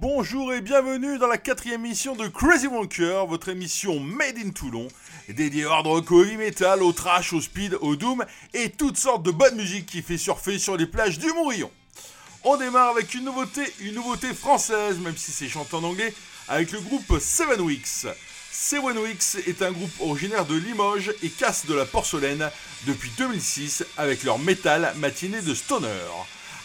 Bonjour et bienvenue dans la 4e émission de Crazy Wanker, votre émission made in Toulon, dédiée au hard rock, au heavy metal, au trash, au speed, au doom et toutes sortes de bonne musique qui fait surfer sur les plages du Morillon. On démarre avec une nouveauté française, même si c'est chanté en anglais, avec le groupe 7 Weeks. 7 Weeks est un groupe originaire de Limoges et casse de la porcelaine depuis 2006 avec leur métal matinée de stoner.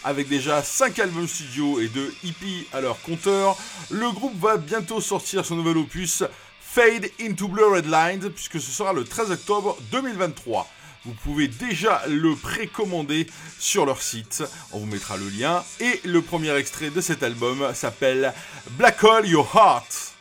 Avec déjà 5 albums studio et 2 hippies à leur compteur, le groupe va bientôt sortir son nouvel opus Fade Into Blur Red Lines, puisque ce sera le 13 octobre 2023. Vous pouvez déjà le précommander sur leur site, on vous mettra le lien. Et le premier extrait de cet album s'appelle Black Hole Your Heart.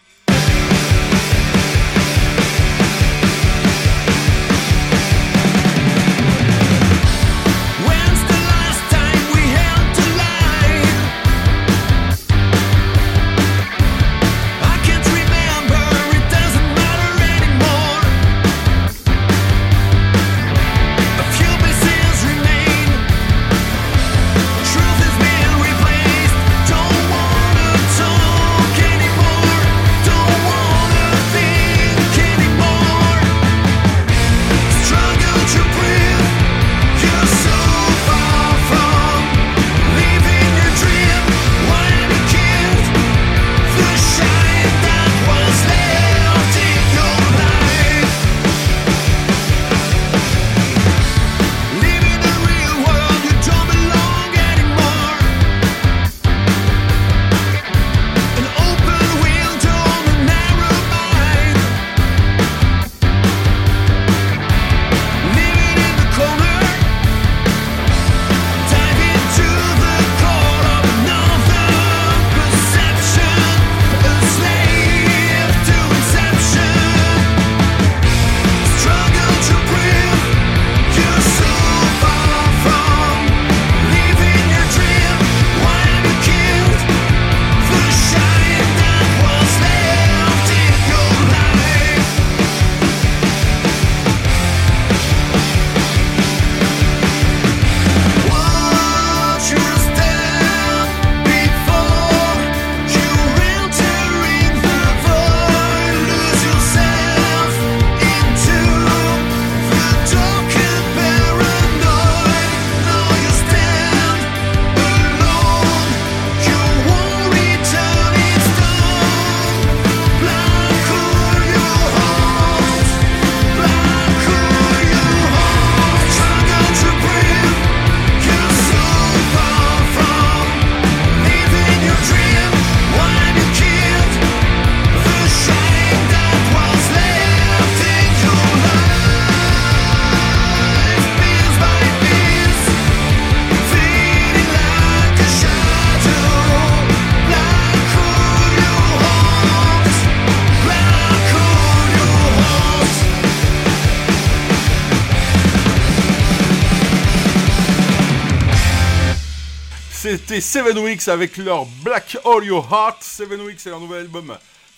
C'était 7 Weeks avec leur Black Hole Your Heart. 7 Weeks et leur nouvel album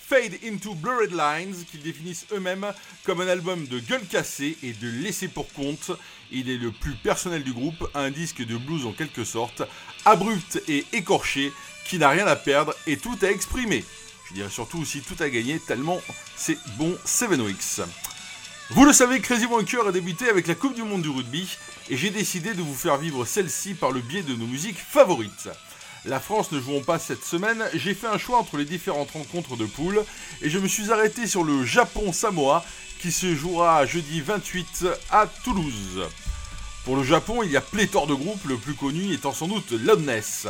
Fade Into Blurred Lines, qu'ils définissent eux-mêmes comme un album de gueule cassée et de laissé pour compte. Il est le plus personnel du groupe, un disque de blues en quelque sorte, abrupt et écorché, qui n'a rien à perdre et tout à exprimer. Je dirais surtout aussi tout à gagner, tellement c'est bon 7 Weeks. Vous le savez, Crazy Wanker a débuté avec la Coupe du Monde du rugby et j'ai décidé de vous faire vivre celle-ci par le biais de nos musiques favorites. La France ne jouant pas cette semaine, j'ai fait un choix entre les différentes rencontres de poule et je me suis arrêté sur le Japon-Samoa qui se jouera jeudi 28 à Toulouse. Pour le Japon, il y a pléthore de groupes, le plus connu étant sans doute Loudness.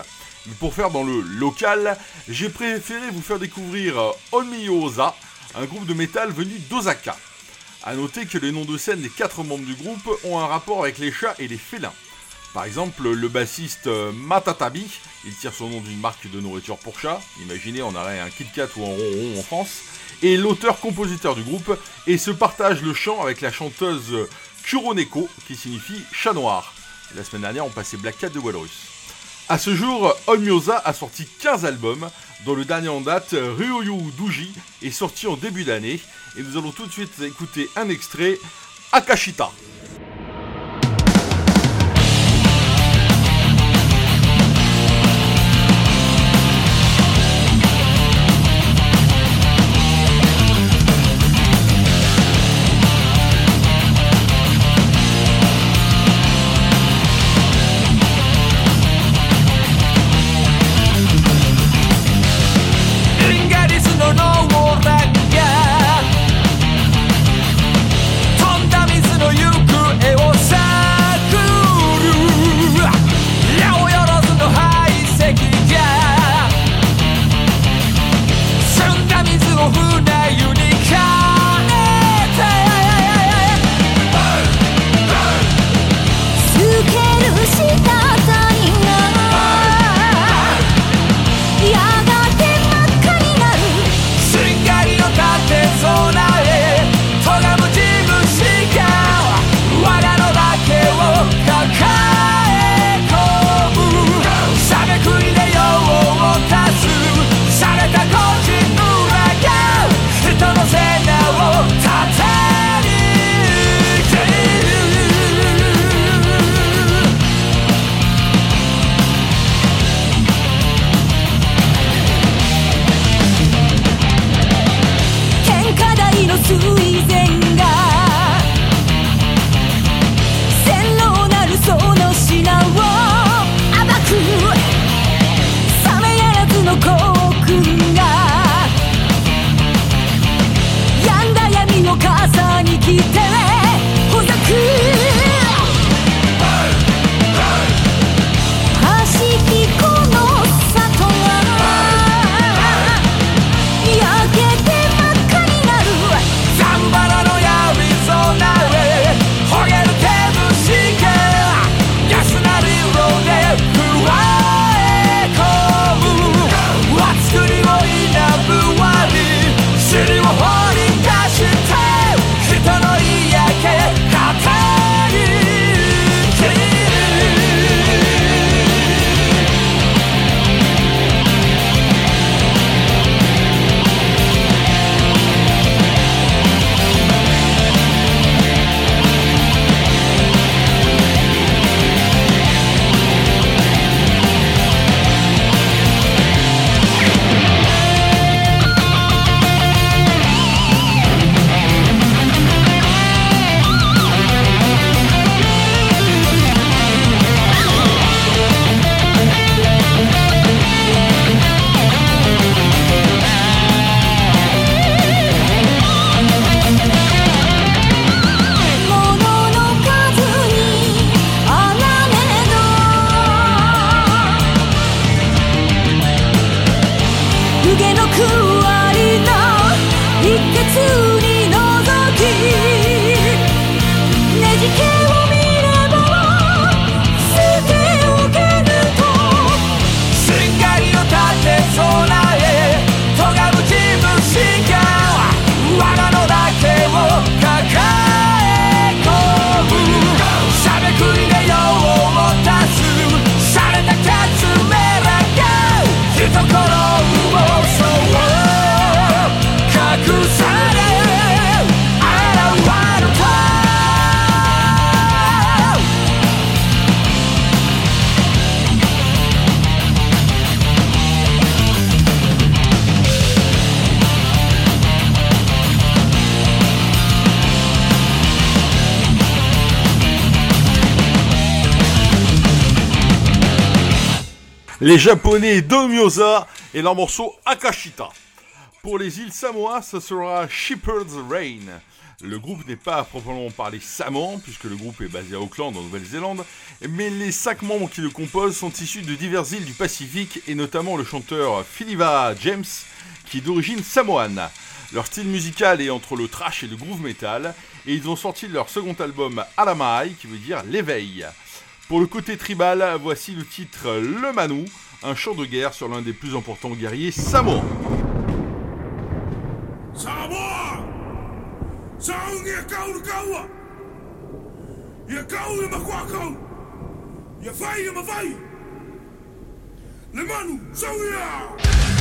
Mais pour faire dans le local, j'ai préféré vous faire découvrir Onmyo-za, un groupe de métal venu d'Osaka. A noter que les noms de scène des 4 membres du groupe ont un rapport avec les chats et les félins. Par exemple, le bassiste Matatabi, il tire son nom d'une marque de nourriture pour chats, imaginez on aurait un Kit Kat ou un ronron en France, et l'auteur-compositeur du groupe, et se partage le chant avec la chanteuse Kuroneko, qui signifie chat noir. La semaine dernière, on passait Black Cat de Walrus. A ce jour, Onmyo-za a sorti 15 albums, dont le dernier en date, Ryouduji, est sorti en début d'année, et nous allons tout de suite écouter un extrait, Akashita. Les Japonais d'Onmyo-za et leur morceau Akashita. Pour les îles Samoa, ce sera Shepherds Reign. Le groupe n'est pas à proprement parler samoan, puisque le groupe est basé à Auckland, en Nouvelle-Zélande, mais les 5 membres qui le composent sont issus de diverses îles du Pacifique, et notamment le chanteur Filiva James, qui est d'origine samoane. Leur style musical est entre le thrash et le groove metal, et ils ont sorti leur second album Aramai, qui veut dire l'éveil. Pour le côté tribal, voici le titre Le Manu, un chant de guerre sur l'un des plus importants guerriers samoans. Samoa! Saung ya kauru kaua! Ya kau ya makua kau! Ya fai ya mawai! Le Manu, saung ya! Le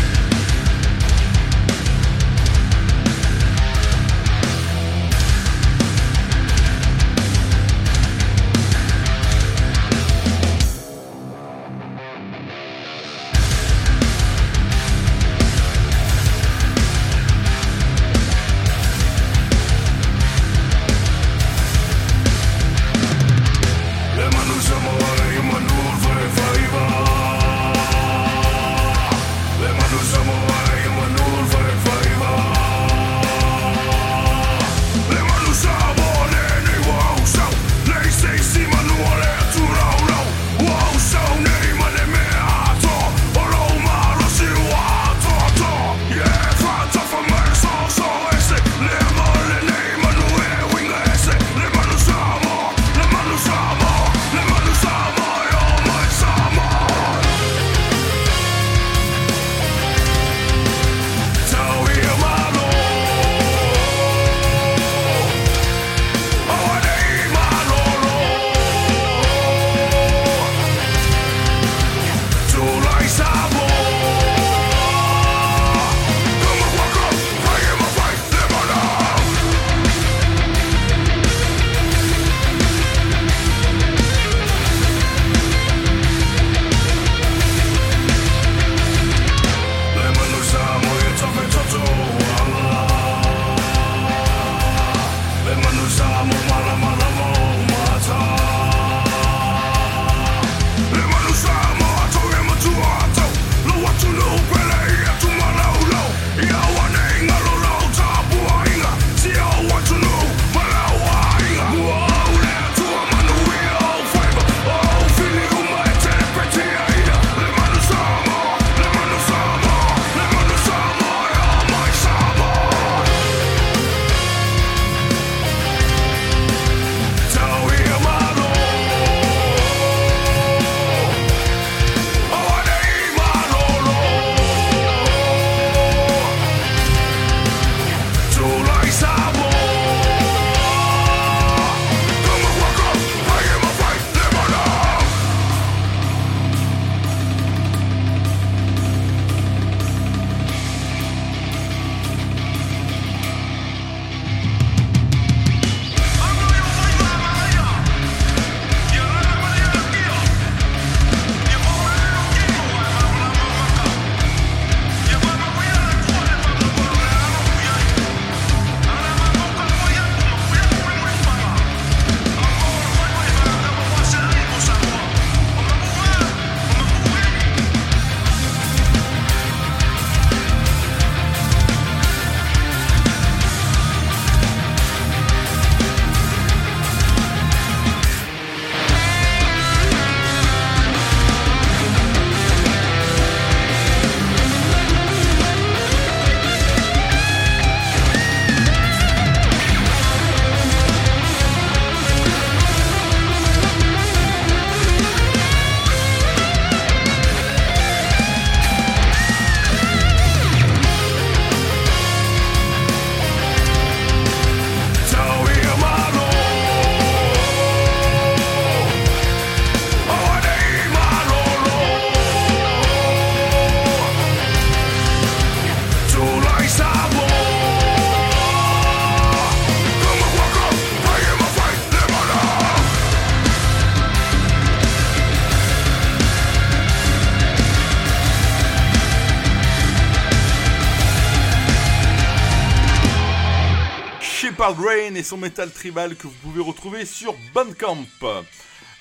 Leopard Rain et son métal tribal que vous pouvez retrouver sur Bandcamp.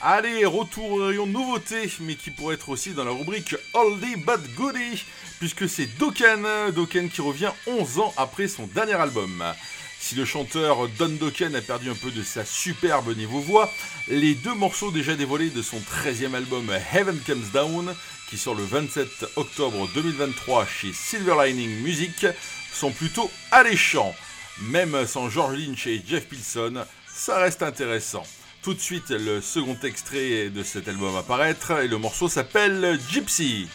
Allez, retour au rayon nouveauté, mais qui pourrait être aussi dans la rubrique Oldie But Goodie, puisque c'est Dokken qui revient 11 ans après son dernier album. Si le chanteur Don Dokken a perdu un peu de sa superbe niveau voix, les deux morceaux déjà dévoilés de son 13e album Heaven Comes Down, qui sort le 27 octobre 2023 chez Silverlining Music, sont plutôt alléchants. Même sans George Lynch et Jeff Pilson, ça reste intéressant. Tout de suite, le second extrait de cet album va apparaître et le morceau s'appelle Gypsy.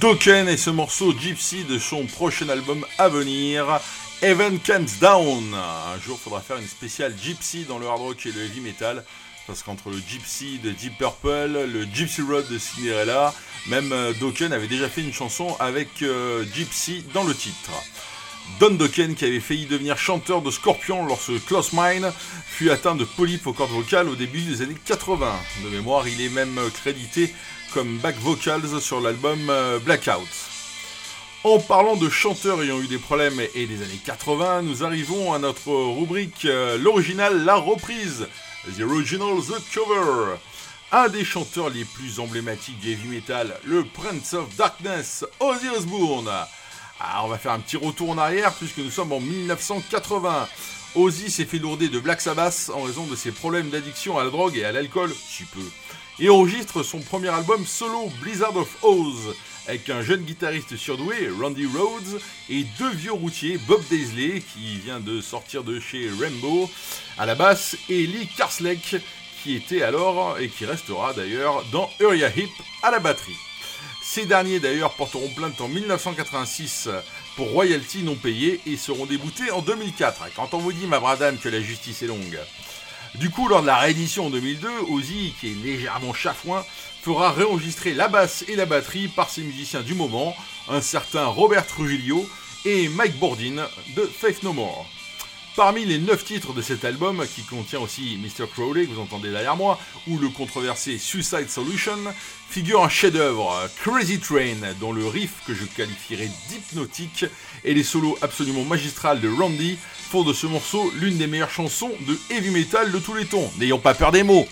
Dokken et ce morceau Gypsy de son prochain album à venir, Heaven Comes Down. Un jour, il faudra faire une spéciale Gypsy dans le hard rock et le heavy metal. Parce qu'entre le Gypsy de Deep Purple, le Gypsy Road de Cinderella, même Dokken avait déjà fait une chanson avec Gypsy dans le titre. Don Dokken, qui avait failli devenir chanteur de Scorpion lorsque Klaus Meine fut atteint de polypes aux cordes vocales au début des années 80. De mémoire, il est même crédité comme back vocals sur l'album Blackout. En parlant de chanteurs ayant eu des problèmes et des années 80, nous arrivons à notre rubrique l'original, la reprise, The Original, The Cover. Un des chanteurs les plus emblématiques du heavy metal, le Prince of Darkness, Ozzy Osbourne. Alors on va faire un petit retour en arrière puisque nous sommes en 1980. Ozzy s'est fait lourder de Black Sabbath en raison de ses problèmes d'addiction à la drogue et à l'alcool, si peu. Et enregistre son premier album solo, Blizzard of Ozz, avec un jeune guitariste surdoué, Randy Rhoads, et deux vieux routiers, Bob Daisley, qui vient de sortir de chez Rainbow, à la basse, et Lee Karslake, qui était alors, et qui restera d'ailleurs, dans Uriah Heep, à la batterie. Ces derniers d'ailleurs porteront plainte en 1986 pour royalties non payées et seront déboutés en 2004, quand on vous dit, ma bradame, que la justice est longue. Du coup, lors de la réédition en 2002, Ozzy, qui est légèrement chafouin, fera réenregistrer la basse et la batterie par ses musiciens du moment, un certain Robert Trujillo et Mike Bordin de Faith No More. Parmi les 9 titres de cet album, qui contient aussi Mr. Crowley, que vous entendez derrière moi, ou le controversé Suicide Solution, figure un chef-d'œuvre, Crazy Train, dont le riff que je qualifierais d'hypnotique et les solos absolument magistrales de Randy font de ce morceau l'une des meilleures chansons de heavy metal de tous les temps. N'ayons pas peur des mots.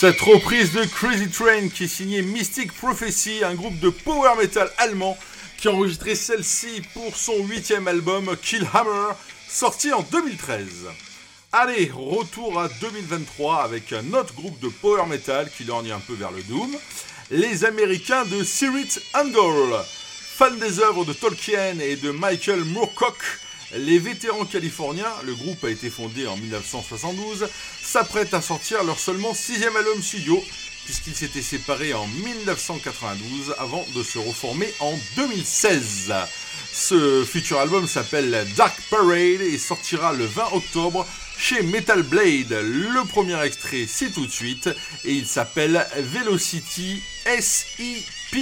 Cette reprise de Crazy Train qui est signée Mystic Prophecy, un groupe de power metal allemand qui a enregistré celle-ci pour son 8e album Killhammer, sorti en 2013. Allez, retour à 2023 avec un autre groupe de power metal qui lorgne un peu vers le doom, les Américains de Cirith Ungol. Fans des œuvres de Tolkien et de Michael Moorcock, les vétérans californiens, le groupe a été fondé en 1972, s'apprêtent à sortir leur seulement 6e album studio, puisqu'ils s'étaient séparés en 1992 avant de se reformer en 2016. Ce futur album s'appelle Dark Parade et sortira le 20 octobre chez Metal Blade. Le premier extrait, c'est tout de suite, et il s'appelle Velocity SEP.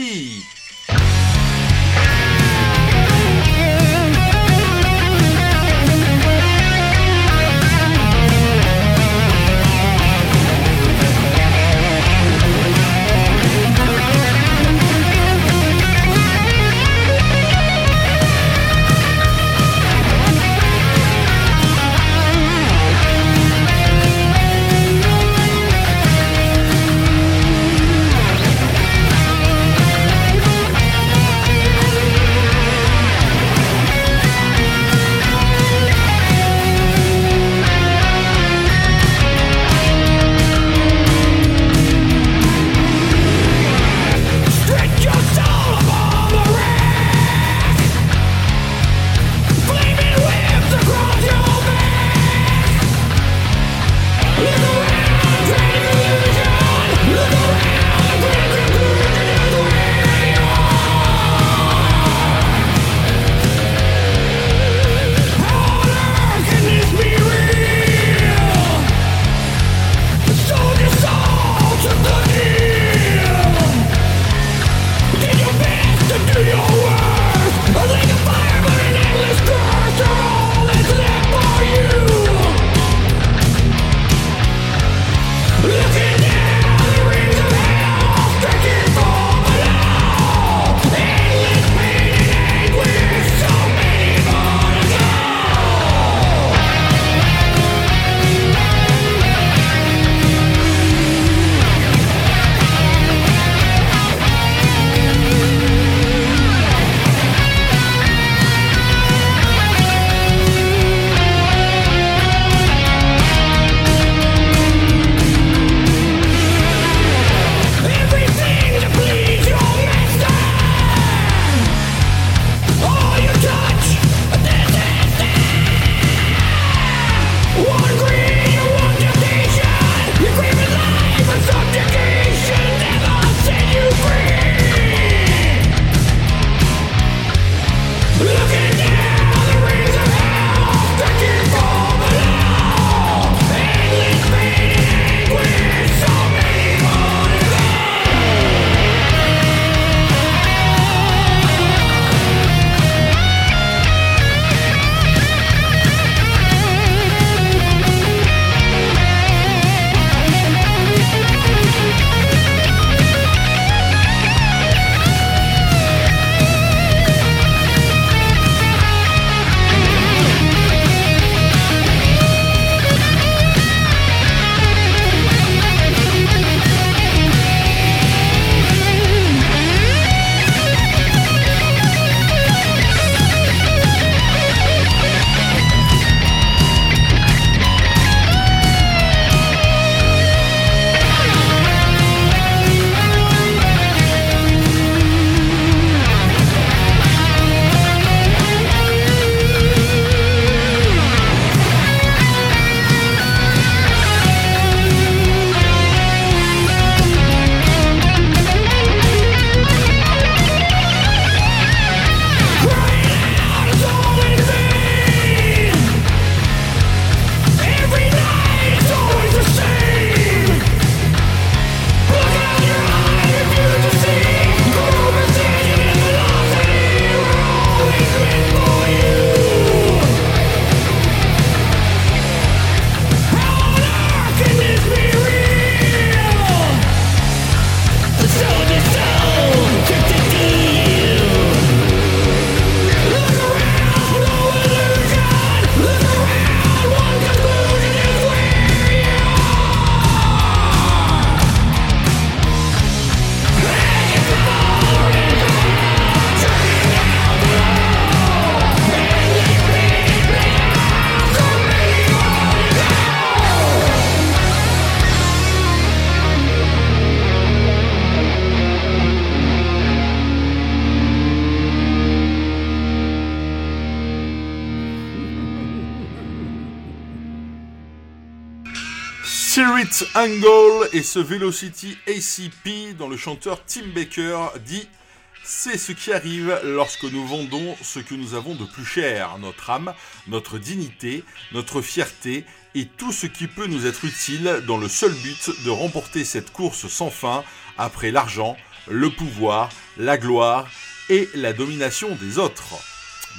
Cirith Ungol et ce Velocity ACP dans le chanteur Tim Baker dit « C'est ce qui arrive lorsque nous vendons ce que nous avons de plus cher, notre âme, notre dignité, notre fierté et tout ce qui peut nous être utile dans le seul but de remporter cette course sans fin après l'argent, le pouvoir, la gloire et la domination des autres. »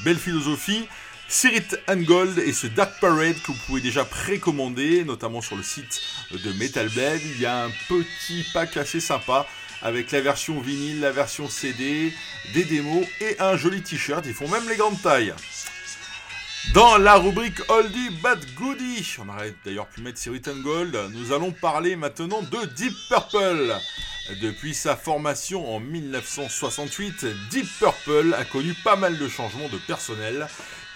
Belle philosophie. Cirith Ungol et ce Dark Parade que vous pouvez déjà précommander, notamment sur le site de Metal Blade. Il y a un petit pack assez sympa avec la version vinyle, la version CD, des démos et un joli t-shirt. Ils font même les grandes tailles. Dans la rubrique Oldie Bad Goodie, on aurait d'ailleurs pu mettre Cirith Ungol, nous allons parler maintenant de Deep Purple. Depuis sa formation en 1968, Deep Purple a connu pas mal de changements de personnel,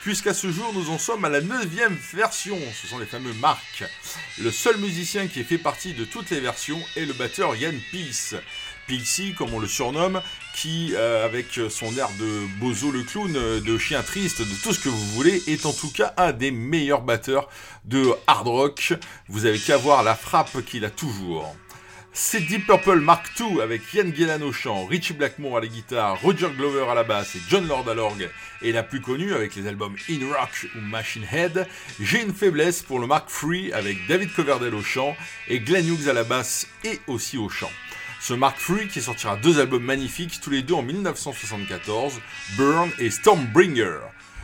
puisqu'à ce jour, nous en sommes à la 9e version, ce sont les fameux Mark. Le seul musicien qui ait fait partie de toutes les versions est le batteur Ian Peace. Pixie, comme on le surnomme, qui, avec son air de Bozo le clown, de chien triste, de tout ce que vous voulez, est en tout cas un des meilleurs batteurs de hard rock. Vous avez qu'à voir la frappe qu'il a toujours. C'est Deep Purple Mark II avec Ian Gillan au chant, Richie Blackmore à la guitare, Roger Glover à la basse et John Lord à l'orgue. Et la plus connue avec les albums In Rock ou Machine Head, j'ai une faiblesse pour le Mark III avec David Coverdale au chant et Glenn Hughes à la basse et aussi au chant. Ce Mark III qui sortira 2 albums magnifiques, tous les deux en 1974, Burn et Stormbringer.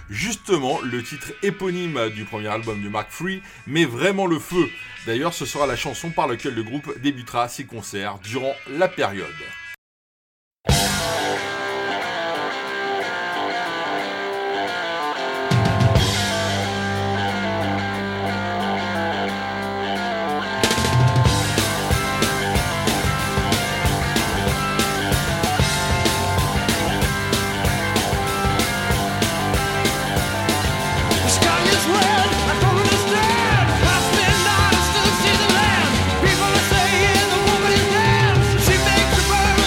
Justement, le titre éponyme du premier album du Mark III met vraiment le feu. D'ailleurs, ce sera la chanson par laquelle le groupe débutera ses concerts durant la période. She makes the bird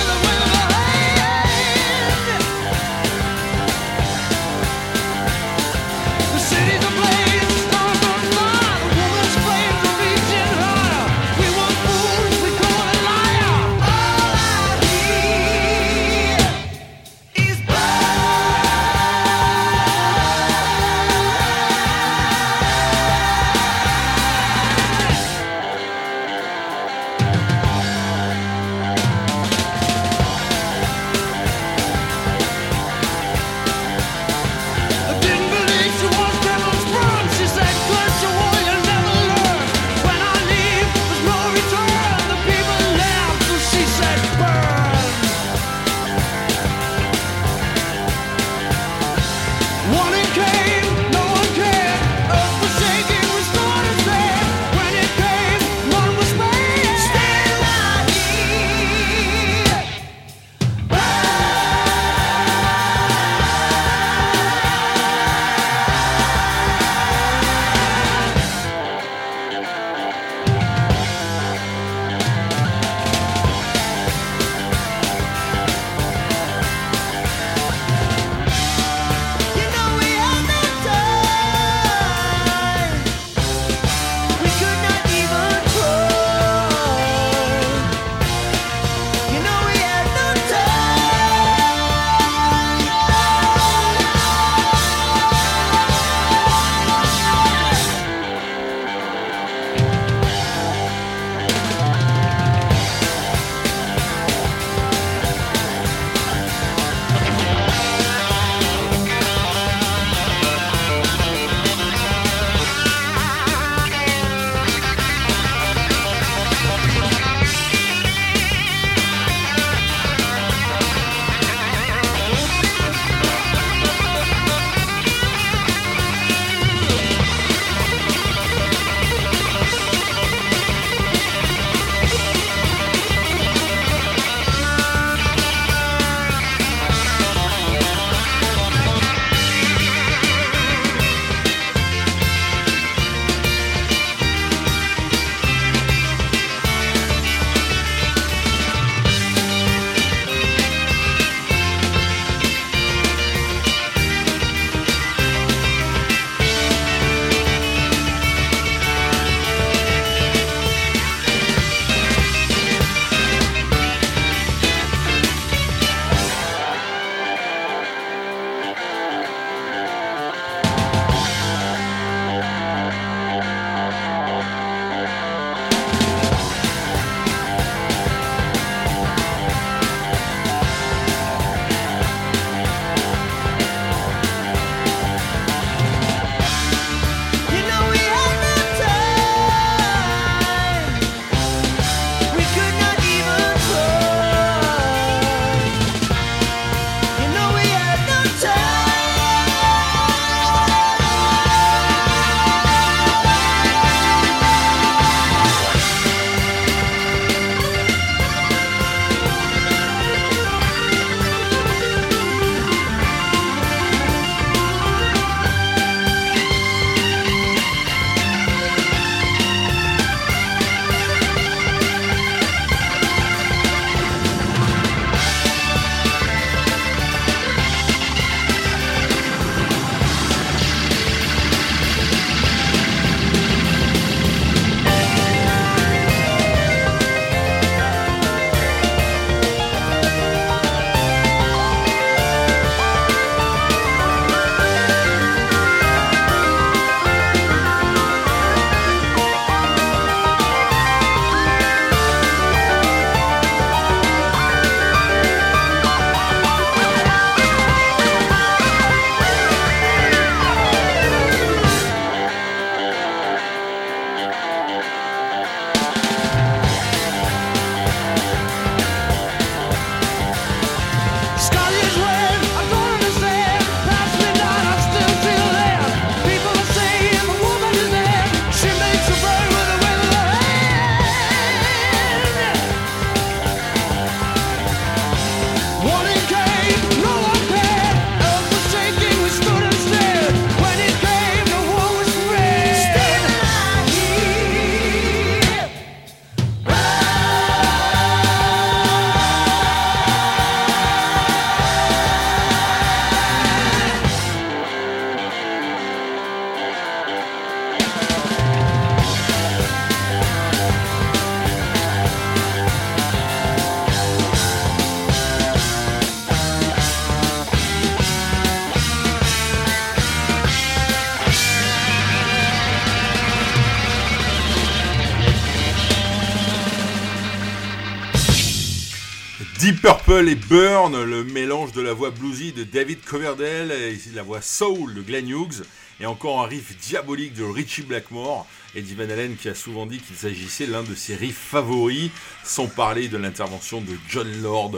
Deep Purple et Burn, le mélange de la voix bluesy de David Coverdale et de la voix soul de Glenn Hughes, et encore un riff diabolique de Richie Blackmore. Eddie Van Halen qui a souvent dit qu'il s'agissait l'un de ses riffs favoris, sans parler de l'intervention de John Lord.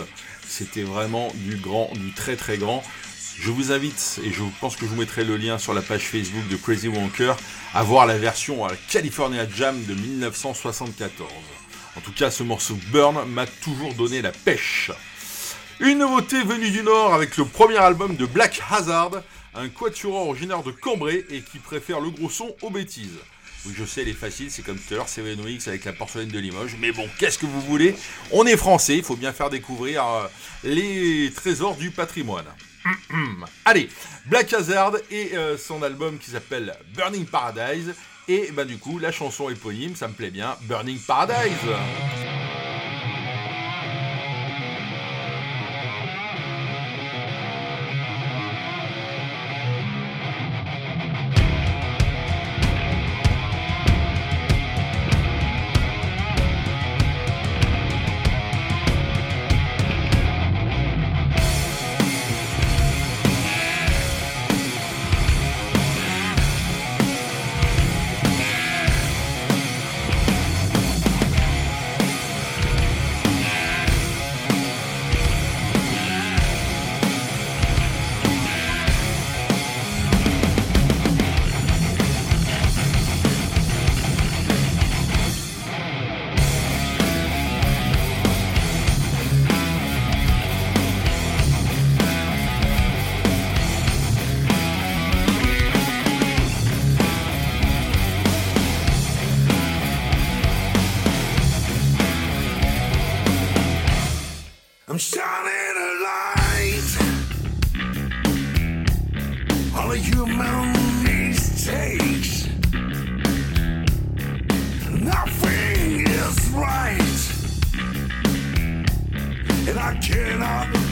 C'était vraiment du grand, du très très grand. Je vous invite, et je pense que je vous mettrai le lien sur la page Facebook de Crazy Wanker, à voir la version à la California Jam de 1974. En tout cas, ce morceau Burn m'a toujours donné la pêche. Une nouveauté venue du Nord avec le premier album de Black Hazard, un quatuor originaire de Cambrai et qui préfère le gros son aux bêtises. Oui, je sais, elle est facile, c'est comme tout à l'heure, 7 Weeks avec la porcelaine de Limoges, mais bon, qu'est-ce que vous voulez ? On est français, il faut bien faire découvrir les trésors du patrimoine. Allez, Black Hazard et son album qui s'appelle Burning Paradise, et ben, du coup, la chanson éponyme, ça me plaît bien, Burning Paradise.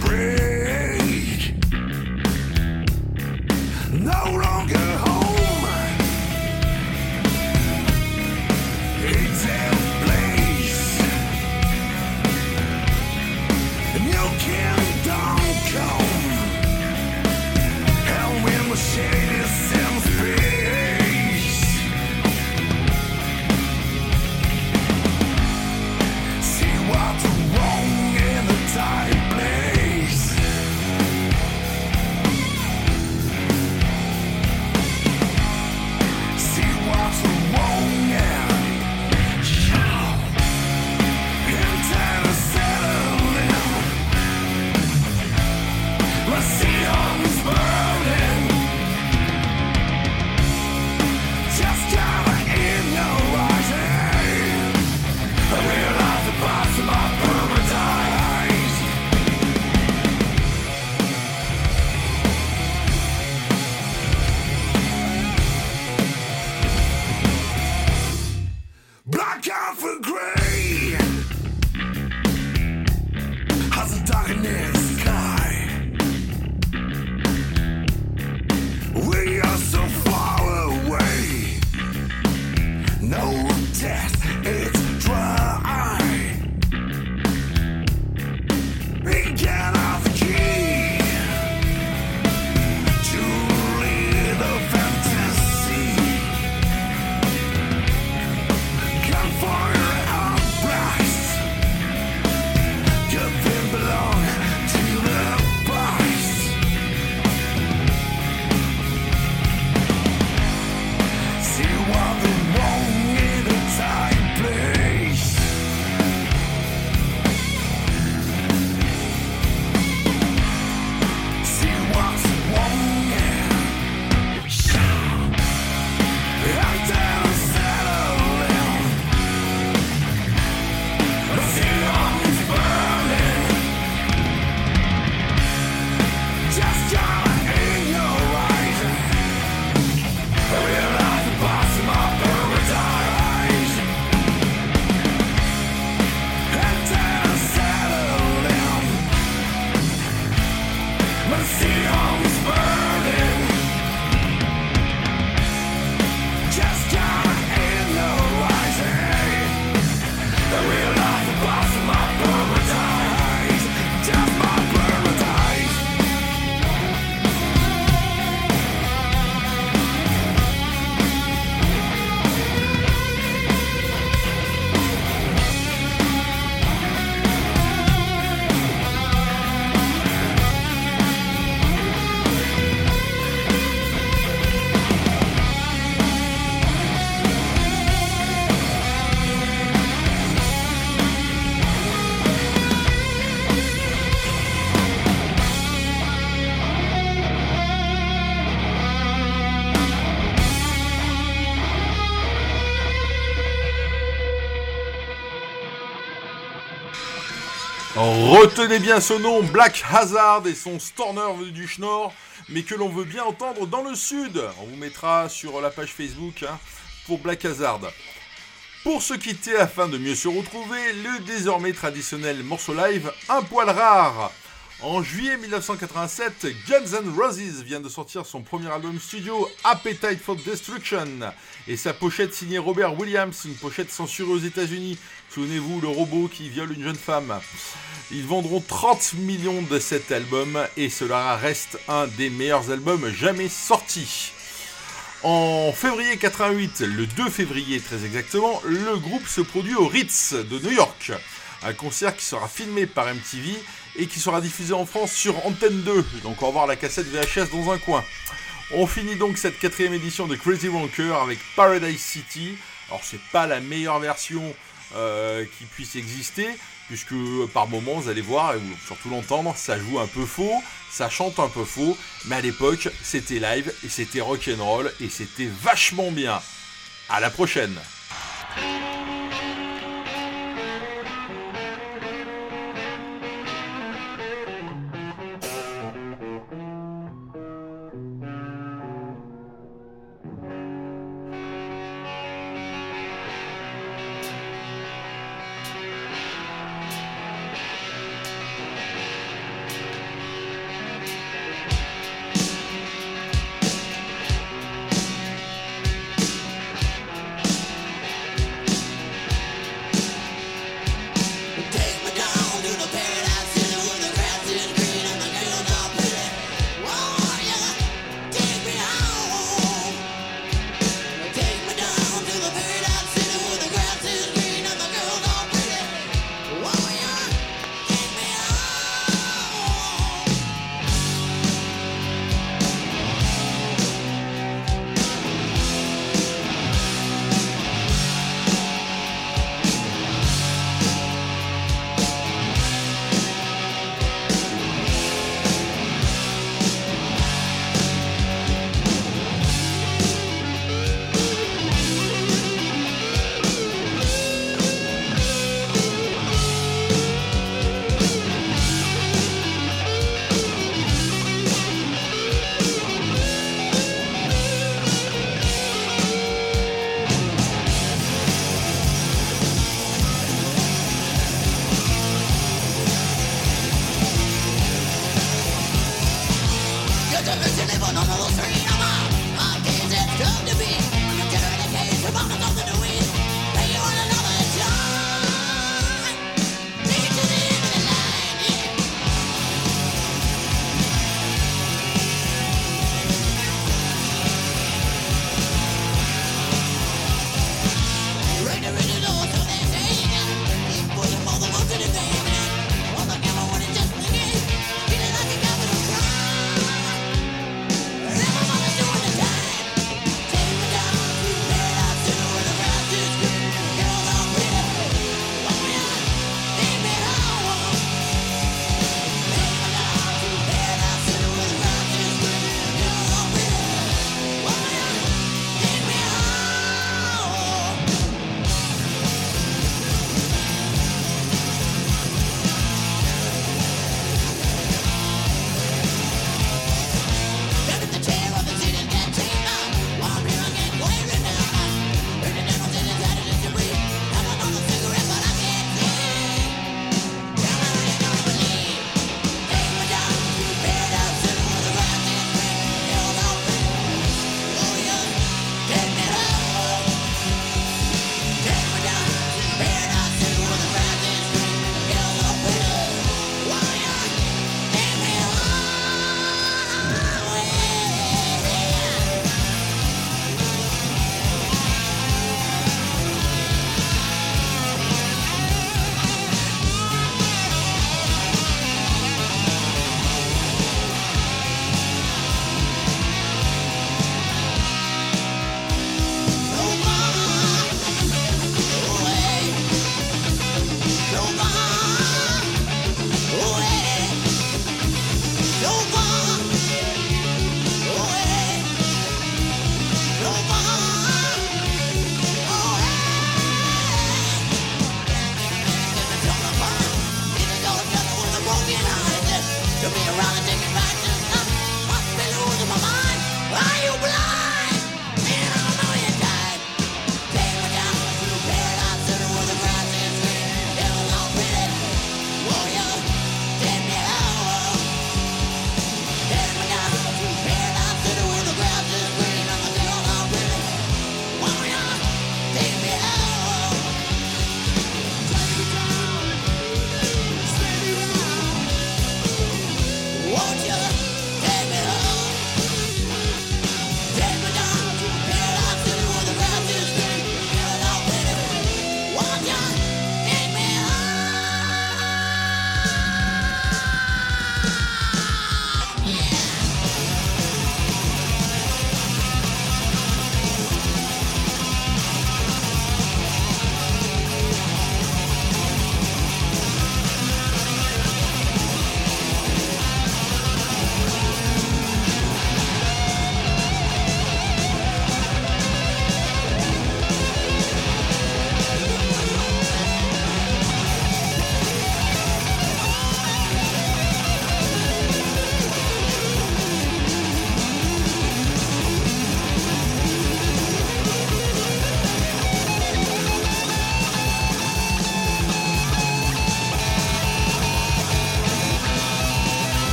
Place. Retenez bien ce nom, Black Hazard et son Storner du Schnorr, mais que l'on veut bien entendre dans le Sud. On vous mettra sur la page Facebook pour Black Hazard. Pour se quitter afin de mieux se retrouver, le désormais traditionnel morceau live un poil rare. En juillet 1987, Guns N' Roses vient de sortir son premier album studio, Appetite for Destruction, et sa pochette signée Robert Williams, une pochette censurée aux États-Unis. Souvenez-vous, le robot qui viole une jeune femme. Ils vendront 30 millions de cet album, et cela reste un des meilleurs albums jamais sortis. En février 88, le 2 février très exactement, le groupe se produit au Ritz de New York. Un concert qui sera filmé par MTV et qui sera diffusé en France sur Antenne 2. Donc on va voir la cassette VHS dans un coin. On finit donc cette 4ème édition de Crazy Wanker avec Paradise City. Alors c'est pas la meilleure version qui puisse exister, puisque par moments vous allez voir, et surtout l'entendre, ça joue un peu faux, ça chante un peu faux, mais à l'époque c'était live et c'était rock'n'roll et c'était vachement bien. À la prochaine.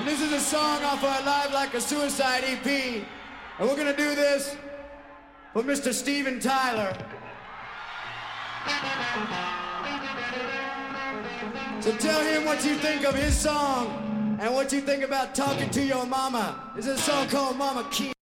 And this is a song off our Live Like a Suicide EP. And we're gonna do this for Mr. Steven Tyler. So tell him what you think of his song and what you think about talking to your mama. This is a song called Mama Key.